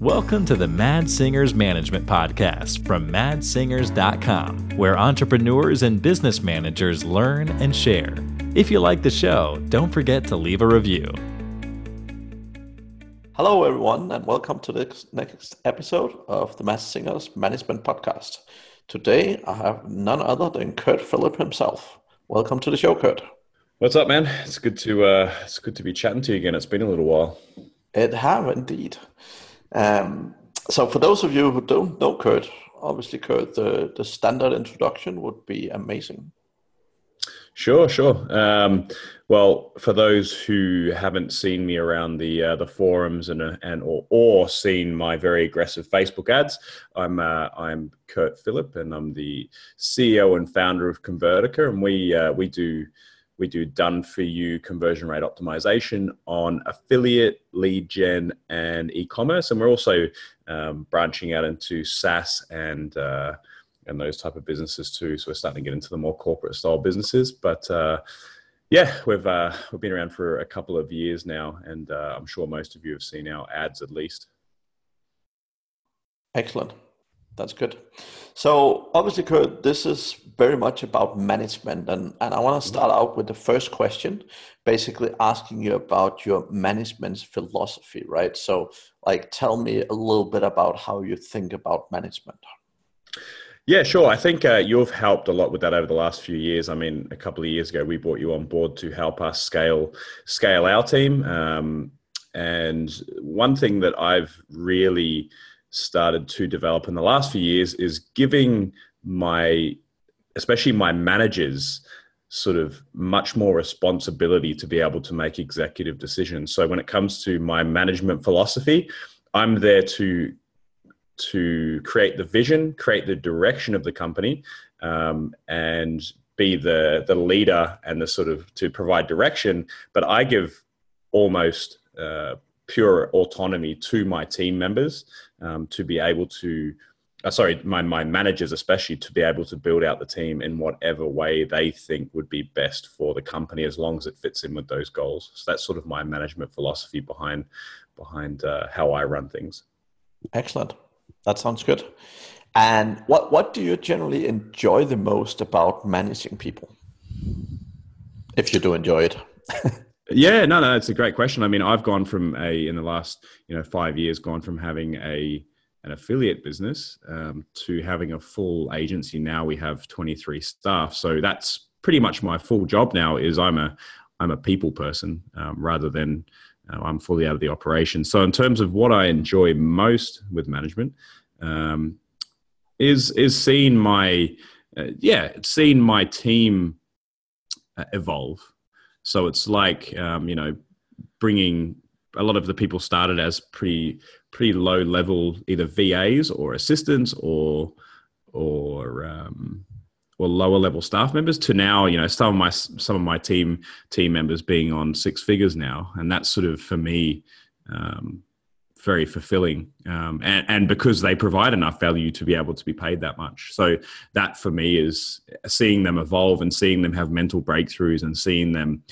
Welcome to the Mad Singers Management Podcast from MadSingers.com, where entrepreneurs and business managers learn and share. If you like the show, don't forget to leave a review. Hello, everyone, and welcome to the next episode of the Mad Singers Management Podcast. Today, I have none other than Kurt Phillip himself. Welcome to the show, Kurt. What's up, man? It's good to be chatting to you again. It's been a little while. It have indeed. So for those of you who don't know Kurt, obviously, Kurt, the standard introduction would be amazing. Sure. Well, for those who haven't seen me around the forums and or seen my very aggressive Facebook ads, I'm Kurt Phillip, and I'm the CEO and founder of Convertica, and we do done-for-you conversion rate optimization on affiliate, lead gen, and e-commerce. And we're also branching out into SaaS and those type of businesses too. So we're starting to get into the more corporate-style businesses. But we've been around for a couple of years now, and I'm sure most of you have seen our ads at least. Excellent. That's good. So obviously, Kurt, this is very much about management. And I want to start out with the first question, basically asking you about your management's philosophy, right? So tell me a little bit about how you think about management. Yeah, sure. I think you've helped a lot with that over the last few years. I mean, a couple of years ago, we brought you on board to help us scale our team. And one thing that I've really started to develop in the last few years is giving especially my managers sort of much more responsibility to be able to make executive decisions. So when it comes to my management philosophy, I'm there to create the vision, create the direction of the company, and be the leader and the sort of to provide direction. But I give almost pure autonomy to my team members to be able to, my managers especially, to be able to build out the team in whatever way they think would be best for the company, as long as it fits in with those goals. So that's sort of my management philosophy behind how I run things. Excellent. That sounds good. And what do you generally enjoy the most about managing people, if you do enjoy it? Yeah, no, it's a great question. I mean, I've gone from in the last 5 years, gone from having an affiliate business to having a full agency. Now we have 23 staff. So that's pretty much my full job now is I'm a people person rather than I'm fully out of the operation. So in terms of what I enjoy most with management is seeing my team evolve. So it's like, bringing a lot of the people started as pretty low level, either VAs or assistants or lower level staff members to now, some of my team members being on six figures now. And that's sort of, for me, very fulfilling. And because they provide enough value to be able to be paid that much. So that for me is seeing them evolve and seeing them have mental breakthroughs and seeing them,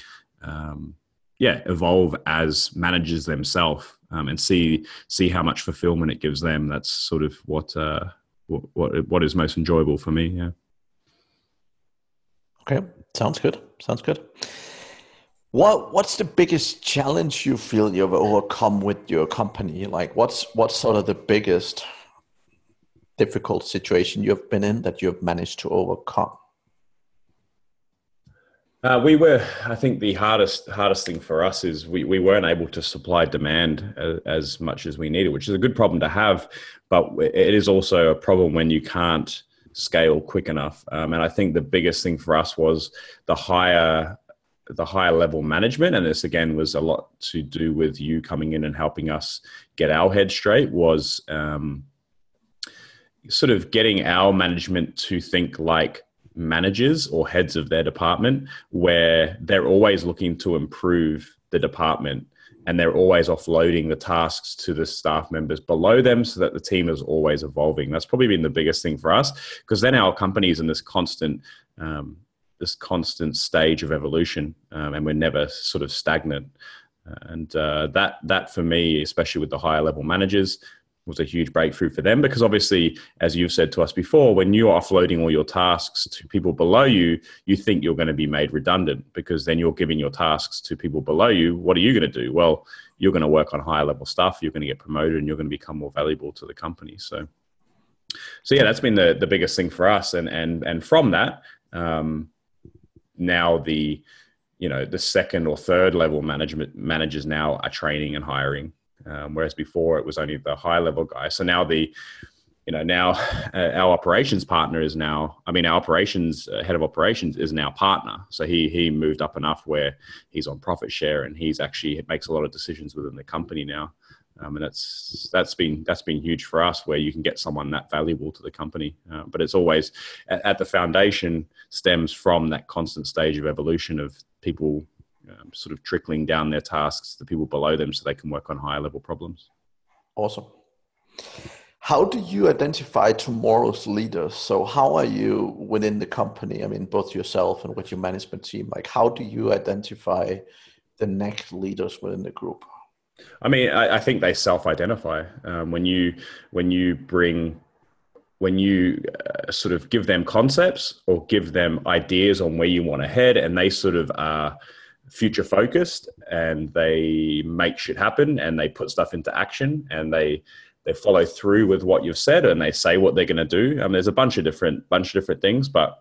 evolve as managers themselves, and see how much fulfillment it gives them. That's sort of what is most enjoyable for me. Yeah. Okay. Sounds good. What's the biggest challenge you feel you've overcome with your company? What's sort of the biggest difficult situation you've been in that you've managed to overcome? I think the hardest thing for us is we weren't able to supply demand as much as we needed, which is a good problem to have, but it is also a problem when you can't scale quick enough. And I think the biggest thing for us was the higher level management, and this again was a lot to do with you coming in and helping us get our head straight, was sort of getting our management to think like managers or heads of their department, where they're always looking to improve the department and they're always offloading the tasks to the staff members below them so that the team is always evolving. That's probably been the biggest thing for us, because then our company is in this constant stage of evolution, and we're never sort of stagnant. And that for me, especially with the higher level managers, was a huge breakthrough for them, because obviously, as you've said to us before, when you're offloading all your tasks to people below you, you think you're going to be made redundant, because then you're giving your tasks to people below you. What are you going to do? Well, you're going to work on higher level stuff, you're going to get promoted, and you're going to become more valuable to the company. So yeah, that's been the biggest thing for us. And from that, now the second or third level managers now are training and hiring. Whereas before it was only the high level guy. So now our operations partner is now, our operations head of operations is now partner. So he moved up enough where he's on profit share, and he's actually makes a lot of decisions within the company now. And that's been huge for us, where you can get someone that valuable to the company. But it's always at the foundation, stems from that constant stage of evolution of people sort of trickling down their tasks to the people below them, so they can work on higher level problems. Awesome. How do you identify tomorrow's leaders? So how are you within the company? Both yourself and with your management team, how do you identify the next leaders within the group? I think they self-identify. When you sort of give them concepts or give them ideas on where you want to head, and they sort of are future focused, and they make shit happen, and they put stuff into action, and they follow through with what you've said, and they say what they're going to do. There's a bunch of different things, but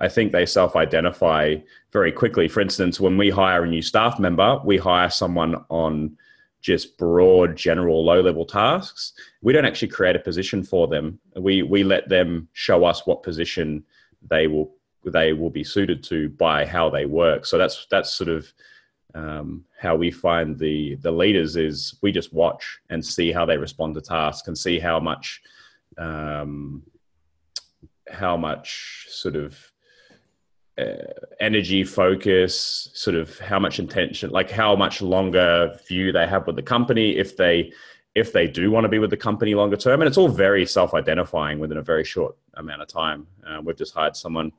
I think they self-identify very quickly. For instance, when we hire a new staff member, we hire someone on just broad, general, low-level tasks. We don't actually create a position for them. We let them show us what position they will be suited to by how they work. So that's sort of how we find the leaders, is we just watch and see how they respond to tasks, and see how much sort of energy, focus, sort of how much intention, like how much longer view they have with the company, if they do want to be with the company longer term. And it's all very self-identifying within a very short amount of time. We've just hired someone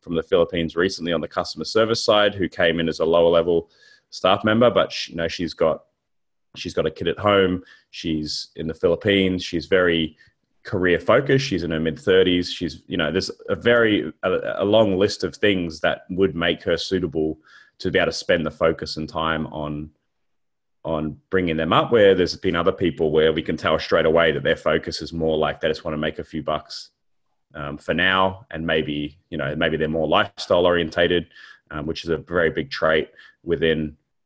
from the Philippines recently on the customer service side, who came in as a lower level staff member, but she's got a kid at home. She's in the Philippines. She's very career focused. She's in her mid 30s. She's, there's a long list of things that would make her suitable to be able to spend the focus and time on bringing them up, where there's been other people where we can tell straight away that their focus is more like they just want to make a few bucks for now. And maybe they're more lifestyle orientated, which is a very big trait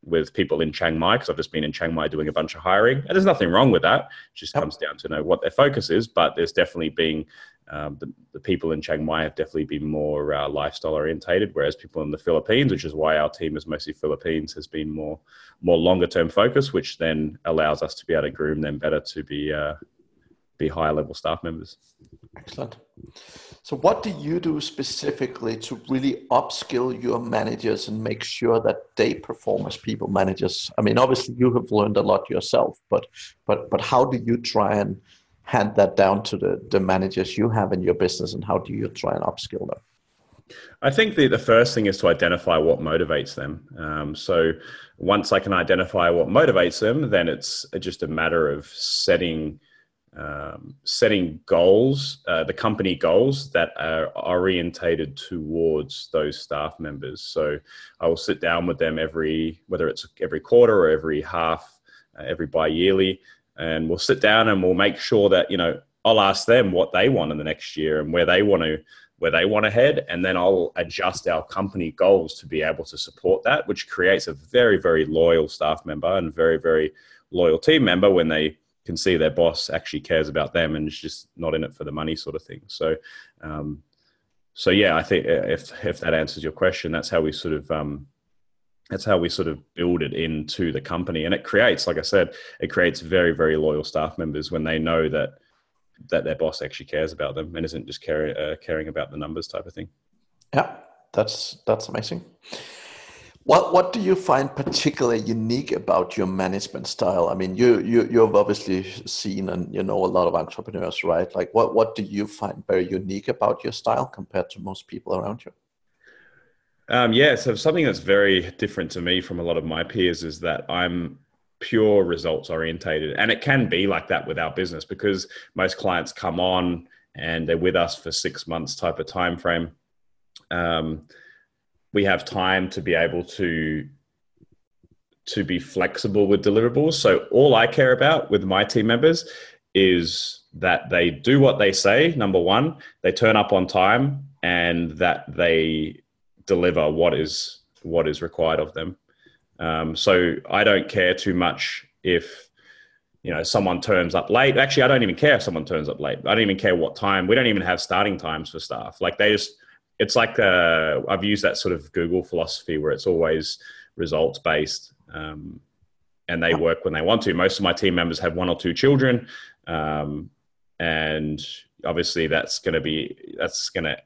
with people in Chiang Mai, because I've just been in Chiang Mai doing a bunch of hiring, and there's nothing wrong with that. It just comes down to know what their focus is. But there's definitely been the people in Chiang Mai have definitely been more lifestyle orientated, whereas people in the Philippines, which is why our team is mostly Philippines, has been more longer term focus, which then allows us to be able to groom them better to be higher level staff members. Excellent. So what do you do specifically to really upskill your managers and make sure that they perform as people managers? Obviously you have learned a lot yourself, but how do you try and hand that down to the managers you have in your business, and how do you try and upskill them? I think the first thing is to identify what motivates them. So once I can identify what motivates them, then it's just a matter of setting goals, the company goals that are orientated towards those staff members. So I will sit down with them whether it's every quarter or every half, every bi-yearly, and we'll sit down and we'll make sure that, I'll ask them what they want in the next year and where they want to head. And then I'll adjust our company goals to be able to support that, which creates a very, very loyal staff member and very, very loyal team member when they can see their boss actually cares about them and is just not in it for the money sort of thing. So yeah, I think if that answers your question, that's how we sort of build it into the company. And it creates, like I said, it creates very, very loyal staff members when they know that their boss actually cares about them and isn't just caring about the numbers type of thing. Yeah, that's amazing. What do you find particularly unique about your management style? You've obviously seen and a lot of entrepreneurs, right? Like what do you find very unique about your style compared to most people around you? So something that's very different to me from a lot of my peers is that I'm pure results orientated. And it can be like that with our business, because most clients come on and they're with us for 6 months type of time frame. We have time to be able to be flexible with deliverables. So all I care about with my team members is that they do what they say, number one, they turn up on time, and that they deliver what is required of them. So I don't care too much if, you know, someone turns up late. Actually, I don't even care if someone turns up late. I don't even care what time. We don't even have starting times for staff. Like they just, it's like, I've used that sort of Google philosophy where it's always results based. And they work when they want to. Most of my team members have 1 or 2 children. And obviously that's going to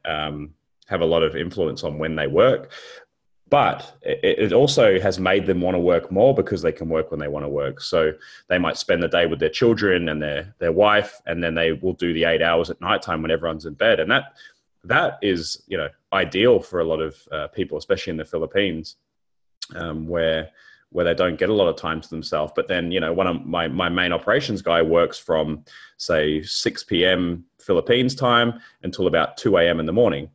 have a lot of influence on when they work. But it also has made them want to work more because they can work when they want to work. So they might spend the day with their children and their wife, and then they will do the 8 hours at nighttime when everyone's in bed. And that is, you know, ideal for a lot of people, especially in the Philippines, where they don't get a lot of time to themselves. But then, you know, one of my main operations guy works from, say, 6 p.m. Philippines time until about 2 a.m. in the morning.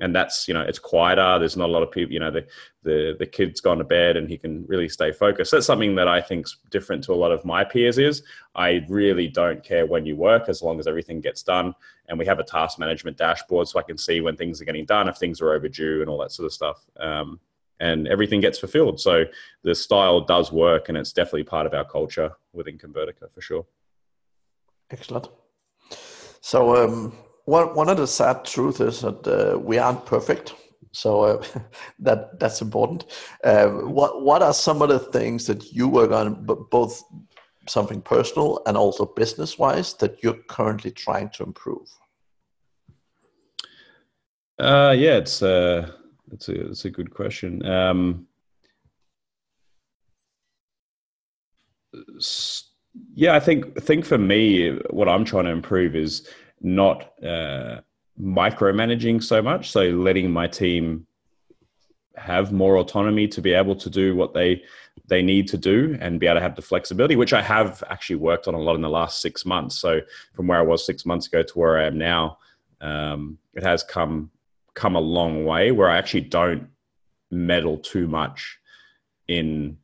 And that's, you know, it's quieter. There's not a lot of people, you know, the kid's gone to bed and he can really stay focused. That's something that I think's different to a lot of my peers is I really don't care when you work as long as everything gets done. And we have a task management dashboard so I can see when things are getting done, if things are overdue and all that sort of stuff. And everything gets fulfilled. So the style does work, and it's definitely part of our culture within Convertica for sure. Excellent. So, one of the sad truth is that we aren't perfect, so that's important. What are some of the things that you work on, both something personal and also business-wise, that you're currently trying to improve? Yeah, it's a good question. Yeah, I think for me, what I'm trying to improve is not micromanaging so much, so letting my team have more autonomy to be able to do what they need to do and be able to have the flexibility, which I have actually worked on a lot in the last 6 months. So from where I was 6 months ago to where I am now, it has come a long way, where I actually don't meddle too much in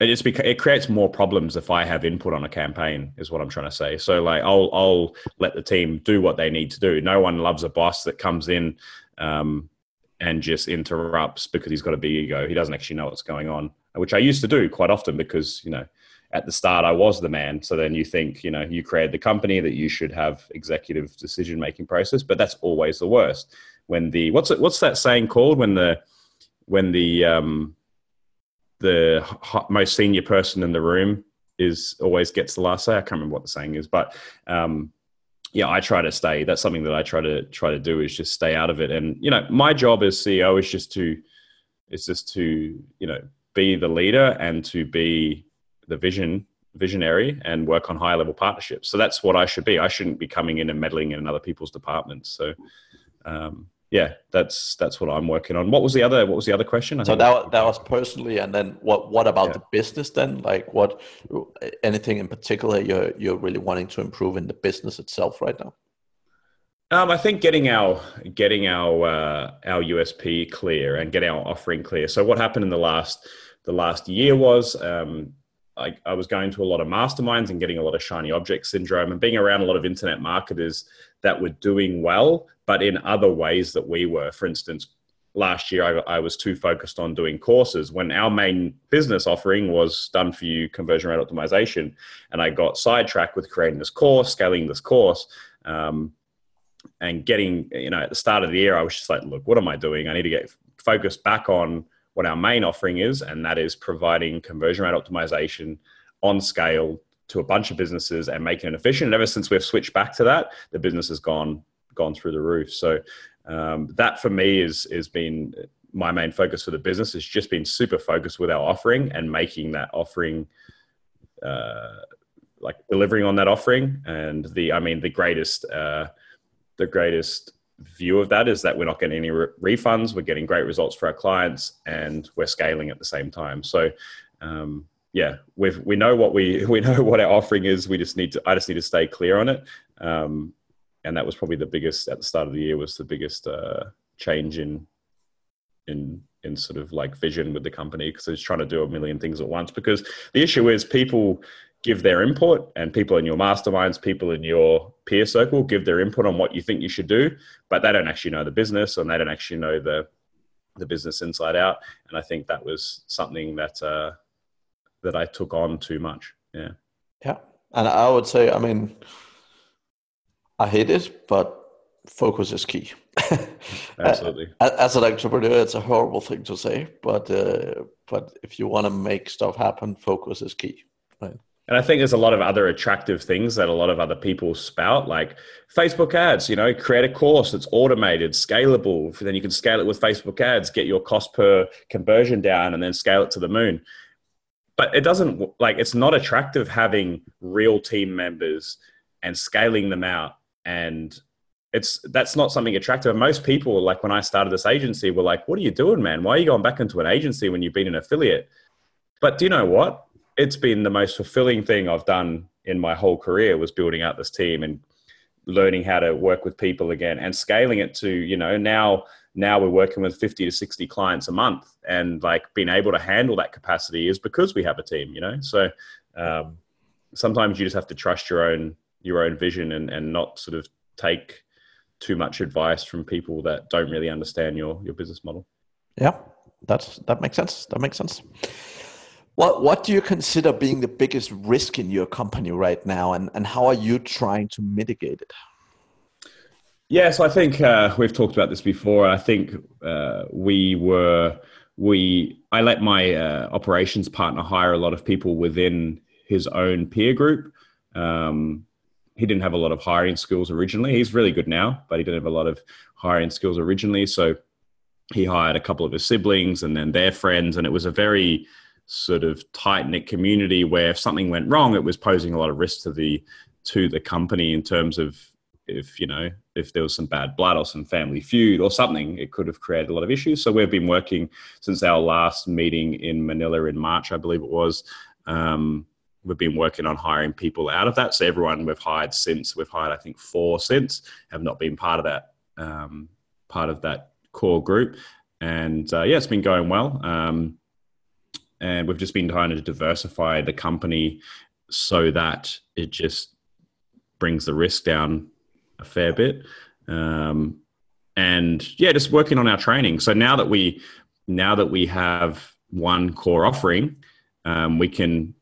it. Just because it creates more problems if I have input on a campaign, is what I'm trying to say. So like, I'll let the team do what they need to do. No one loves a boss that comes in and just interrupts because he's got a big ego. He doesn't actually know what's going on, which I used to do quite often because, you know, at the start I was the man. So then you think, you know, you created the company that you should have executive decision-making process, but that's always the worst. When the, what's that saying called? When the most senior person in the room is always gets the last say. I can't remember what the saying is, but yeah, I try to stay. That's something that I try to do, is just stay out of it. And, you know, my job as CEO is just to, you know, be the leader and to be the visionary and work on high level partnerships. So that's what I should be. I shouldn't be coming in and meddling in other people's departments. So, yeah, that's what I'm working on. What was the other question? That was personally, and then what about the business then? Like, what, anything in particular you're really wanting to improve in the business itself right now? I think getting our USP clear and getting our offering clear. So what happened in the last year was I was going to a lot of masterminds and getting a lot of shiny object syndrome and being around a lot of internet marketers that were doing well, but in other ways that we were. For instance, last year I was too focused on doing courses when our main business offering was done for you conversion rate optimization. And I got sidetracked with creating this course, scaling this course, and getting, you know, at the start of the year, I was just like, look, what am I doing? I need to get focused back on what our main offering is, and that is providing conversion rate optimization on scale to a bunch of businesses and making it efficient. And ever since we've switched back to that, the business has gone through the roof. So that for me is been my main focus for the business, is just being super focused with our offering and making that offering, like delivering on that offering. And the greatest view of that is that we're not getting any refunds. We're getting great results for our clients, and we're scaling at the same time. So yeah, we know what our offering is. I just need to stay clear on it. And that was probably the biggest, at the start of the year, was the biggest change in sort of like vision with the company, because it's trying to do a million things at once. Because the issue is people give their input, and people in your masterminds, people in your peer circle give their input on what you think you should do, but they don't actually know the business, and they don't actually know the business inside out. And I think that was something that I took on too much. Yeah. Yeah. And I would say, I mean, I hate it, but focus is key. Absolutely. As an entrepreneur, it's a horrible thing to say, but if you want to make stuff happen, focus is key. Right. And I think there's a lot of other attractive things that a lot of other people spout, like Facebook ads, you know, create a course that's automated, scalable. Then you can scale it with Facebook ads, get your cost per conversion down, and then scale it to the moon. But it doesn't, like, it's not attractive having real team members and scaling them out. And that's not something attractive. Most people, like when I started this agency, were like, what are you doing, man? Why are you going back into an agency when you've been an affiliate? But do you know what? It's been the most fulfilling thing I've done in my whole career, was building out this team and learning how to work with people again and scaling it to, you know, now we're working with 50 to 60 clients a month, and like being able to handle that capacity is because we have a team, you know? So sometimes you just have to trust your own vision and not sort of take too much advice from people that don't really understand your business model. Yeah, that makes sense. What do you consider being the biggest risk in your company right now, and how are you trying to mitigate it? Yeah, so I think we've talked about this before. I think I let my operations partner hire a lot of people within his own peer group. He didn't have a lot of hiring skills originally. He's really good now, but he didn't have a lot of hiring skills originally. So he hired a couple of his siblings and then their friends, and it was a very sort of tight-knit community where if something went wrong, it was posing a lot of risk to the company in terms of if there was some bad blood or some family feud or something, it could have created a lot of issues. So we've been working since our last meeting in Manila in March, I believe it was. We've been working on hiring people out of that. So everyone we've hired, I think 4 since, have not been part of that core group. And it's been going well. And we've just been trying to diversify the company so that it just brings the risk down a fair bit. Just working on our training. So now that we have one core offering, we can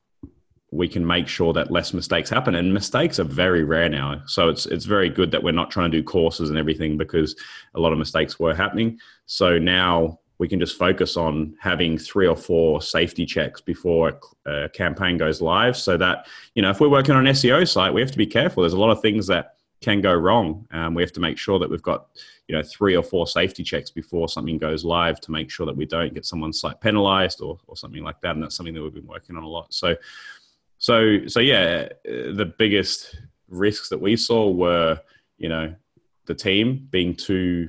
make sure that less mistakes happen, and mistakes are very rare now. So it's very good that we're not trying to do courses and everything, because a lot of mistakes were happening. So now we can just focus on having 3 or 4 safety checks before a campaign goes live, so that, you know, if we're working on an SEO site, we have to be careful. There's a lot of things that can go wrong. We have to make sure that we've got, you know, 3 or 4 safety checks before something goes live to make sure that we don't get someone's site penalized or something like that. And that's something that we've been working on a lot. So, the biggest risks that we saw were, you know, the team being too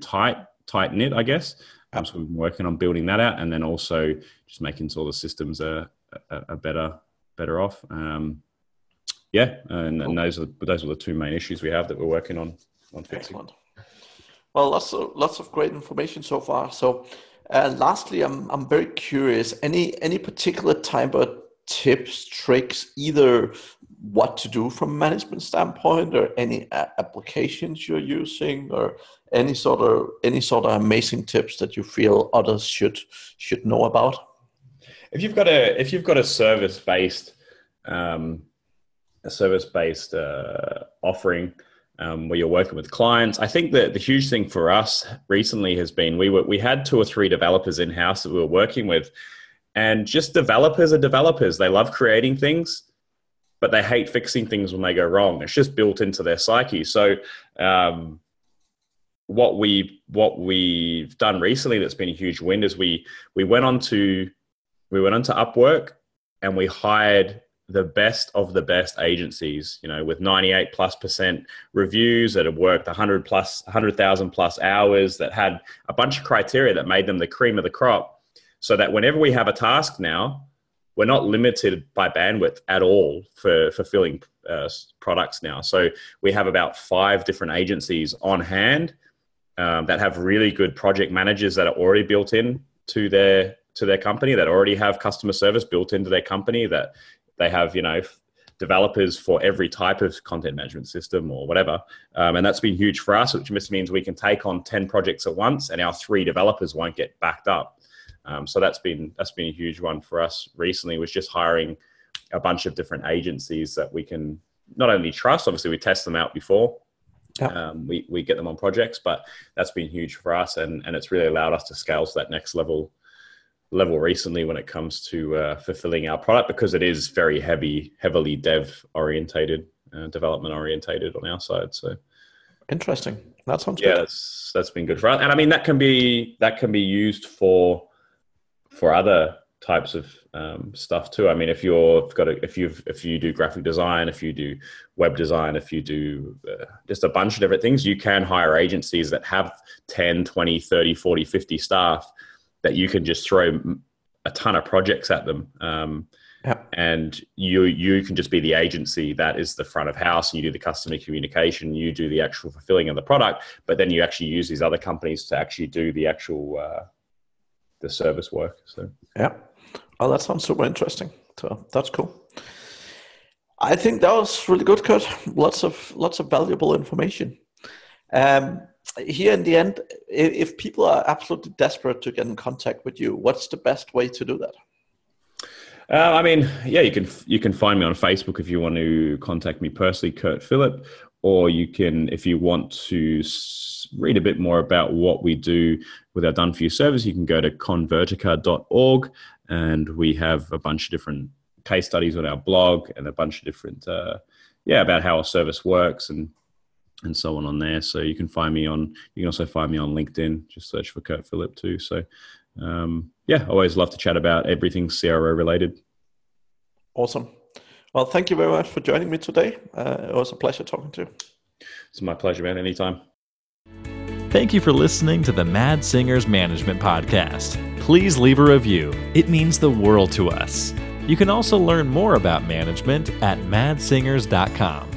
tight knit, I guess. So we've been working on building that out, and then also just making sure the systems are better off. And those are the two main issues we have that we're working on fixing. Excellent. Well, lots of great information so far. So, lastly, I'm very curious. Any particular type of tips, tricks, either what to do from a management standpoint, or any applications you're using, or any sort of amazing tips that you feel others should know about? If you've got a service-based offering where you're working with clients, I think that the huge thing for us recently has been we had 2 or 3 developers in house that we were working with. And just developers are developers. They love creating things, but they hate fixing things when they go wrong. It's just built into their psyche. So what we've done recently that's been a huge win is we went onto Upwork, and we hired the best of the best agencies, you know, with 98%+ reviews, that have worked 100,000+ hours, that had a bunch of criteria that made them the cream of the crop. So that whenever we have a task now, we're not limited by bandwidth at all for fulfilling products now. So we have about 5 different agencies on hand that have really good project managers that are already built in to their company, that already have customer service built into their company, that they have, you know, developers for every type of content management system or whatever. And that's been huge for us, which just means we can take on 10 projects at once and our 3 developers won't get backed up. So that's been a huge one for us recently, was just hiring a bunch of different agencies that we can not only trust, obviously we test them out before, yeah. We get them on projects, but that's been huge for us. And it's really allowed us to scale to that next level recently when it comes to fulfilling our product, because it is very heavily dev orientated, development orientated on our side. So interesting. That sounds good. Yeah, that's been good for us. And I mean, that can be used for other types of stuff too. I mean, if you do graphic design, if you do web design, if you do just a bunch of different things, you can hire agencies that have 10, 20, 30, 40, 50 staff that you can just throw a ton of projects at them. And you can just be the agency that is the front of house, and you do the customer communication, you do the actual fulfilling of the product, but then you actually use these other companies to actually do the actual, the service work. So yeah. Oh, that sounds super interesting. So that's cool. I think that was really good, Kurt. Lots of valuable information. Here in the end, if people are absolutely desperate to get in contact with you, what's the best way to do that? I mean, yeah, you can find me on Facebook if you want to contact me personally, Kurt Phillip, or you can, if you want to read a bit more about what we do with our Done For You service, you can go to Convertica.org, and we have a bunch of different case studies on our blog and a bunch of different, about how our service works and so on there. So you can find me on, you can also find me on LinkedIn, just search for Kurt Phillip too. So always love to chat about everything CRO related. Awesome. Well, thank you very much for joining me today. It was a pleasure talking to you. It's my pleasure, man. Anytime. Thank you for listening to the Mad Singers Management Podcast. Please leave a review. It means the world to us. You can also learn more about management at MadSingers.com.